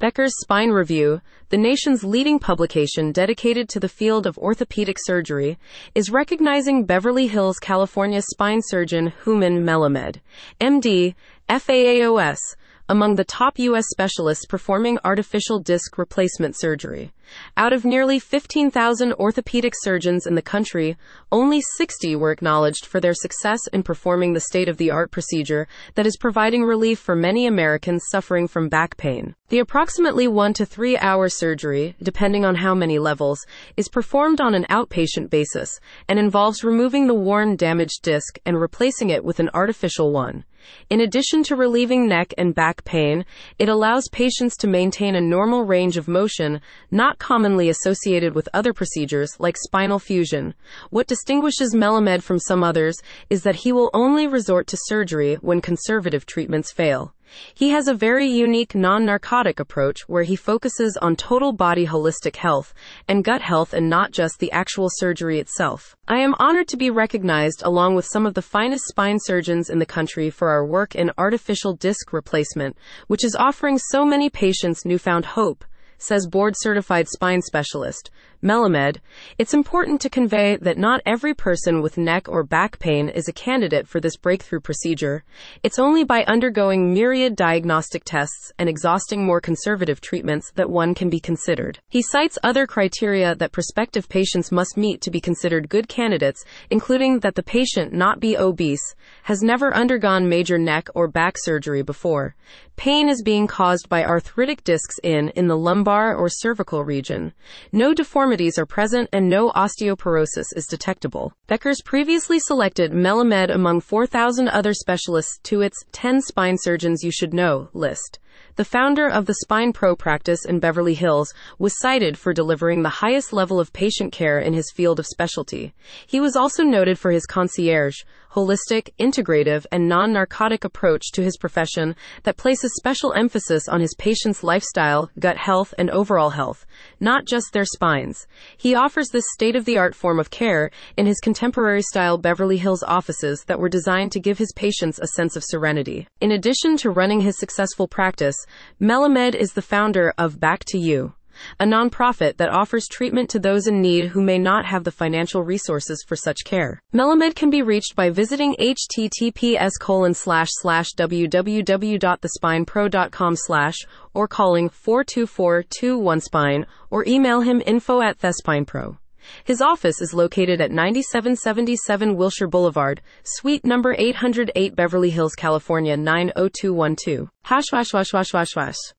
Becker's Spine Review, the nation's leading publication dedicated to the field of orthopedic surgery, is recognizing Beverly Hills, California spine surgeon Hooman Melamed, MD, FAAOS, among the top U.S. specialists performing artificial disc replacement surgery. Out of nearly 15,000 orthopedic surgeons in the country, only 60 were acknowledged for their success in performing the state-of-the-art procedure that is providing relief for many Americans suffering from back pain. The approximately 1 to 3 hour surgery, depending on how many levels, is performed on an outpatient basis and involves removing the worn, damaged disc and replacing it with an artificial one. In addition to relieving neck and back pain, it allows patients to maintain a normal range of motion, not commonly associated with other procedures like spinal fusion. What distinguishes Melamed from some others is that he will only resort to surgery when conservative treatments fail. He has a very unique non-narcotic approach where he focuses on total body holistic health and gut health and not just the actual surgery itself. I am honored to be recognized along with some of the finest spine surgeons in the country for our work in artificial disc replacement, which is offering so many patients newfound hope, says board-certified spine specialist Melamed. It's important to convey that not every person with neck or back pain is a candidate for this breakthrough procedure. It's only by undergoing myriad diagnostic tests and exhausting more conservative treatments that one can be considered. He cites other criteria that prospective patients must meet to be considered good candidates, including that the patient not be obese, has never undergone major neck or back surgery before. Pain is being caused by arthritic discs in the lumbar or cervical region. No deformities are present and no osteoporosis is detectable. Becker's previously selected Melamed among 4,000 other specialists to its 10 Spine Surgeons You Should Know list. The founder of the Spine Pro practice in Beverly Hills was cited for delivering the highest level of patient care in his field of specialty. He was also noted for his concierge, holistic, integrative, and non-narcotic approach to his profession that places special emphasis on his patients' lifestyle, gut health, and overall health, not just their spines. He offers this state-of-the-art form of care in his contemporary-style Beverly Hills offices that were designed to give his patients a sense of serenity. In addition to running his successful practice, Melamed is the founder of Back to You, a nonprofit that offers treatment to those in need who may not have the financial resources for such care. Melamed can be reached by visiting https://www.thespinepro.com/ or calling 424-21-SPINE or email him info@thespinepro. His office is located at 9777 Wilshire Blvd, Suite number 808, Beverly Hills, California 90212.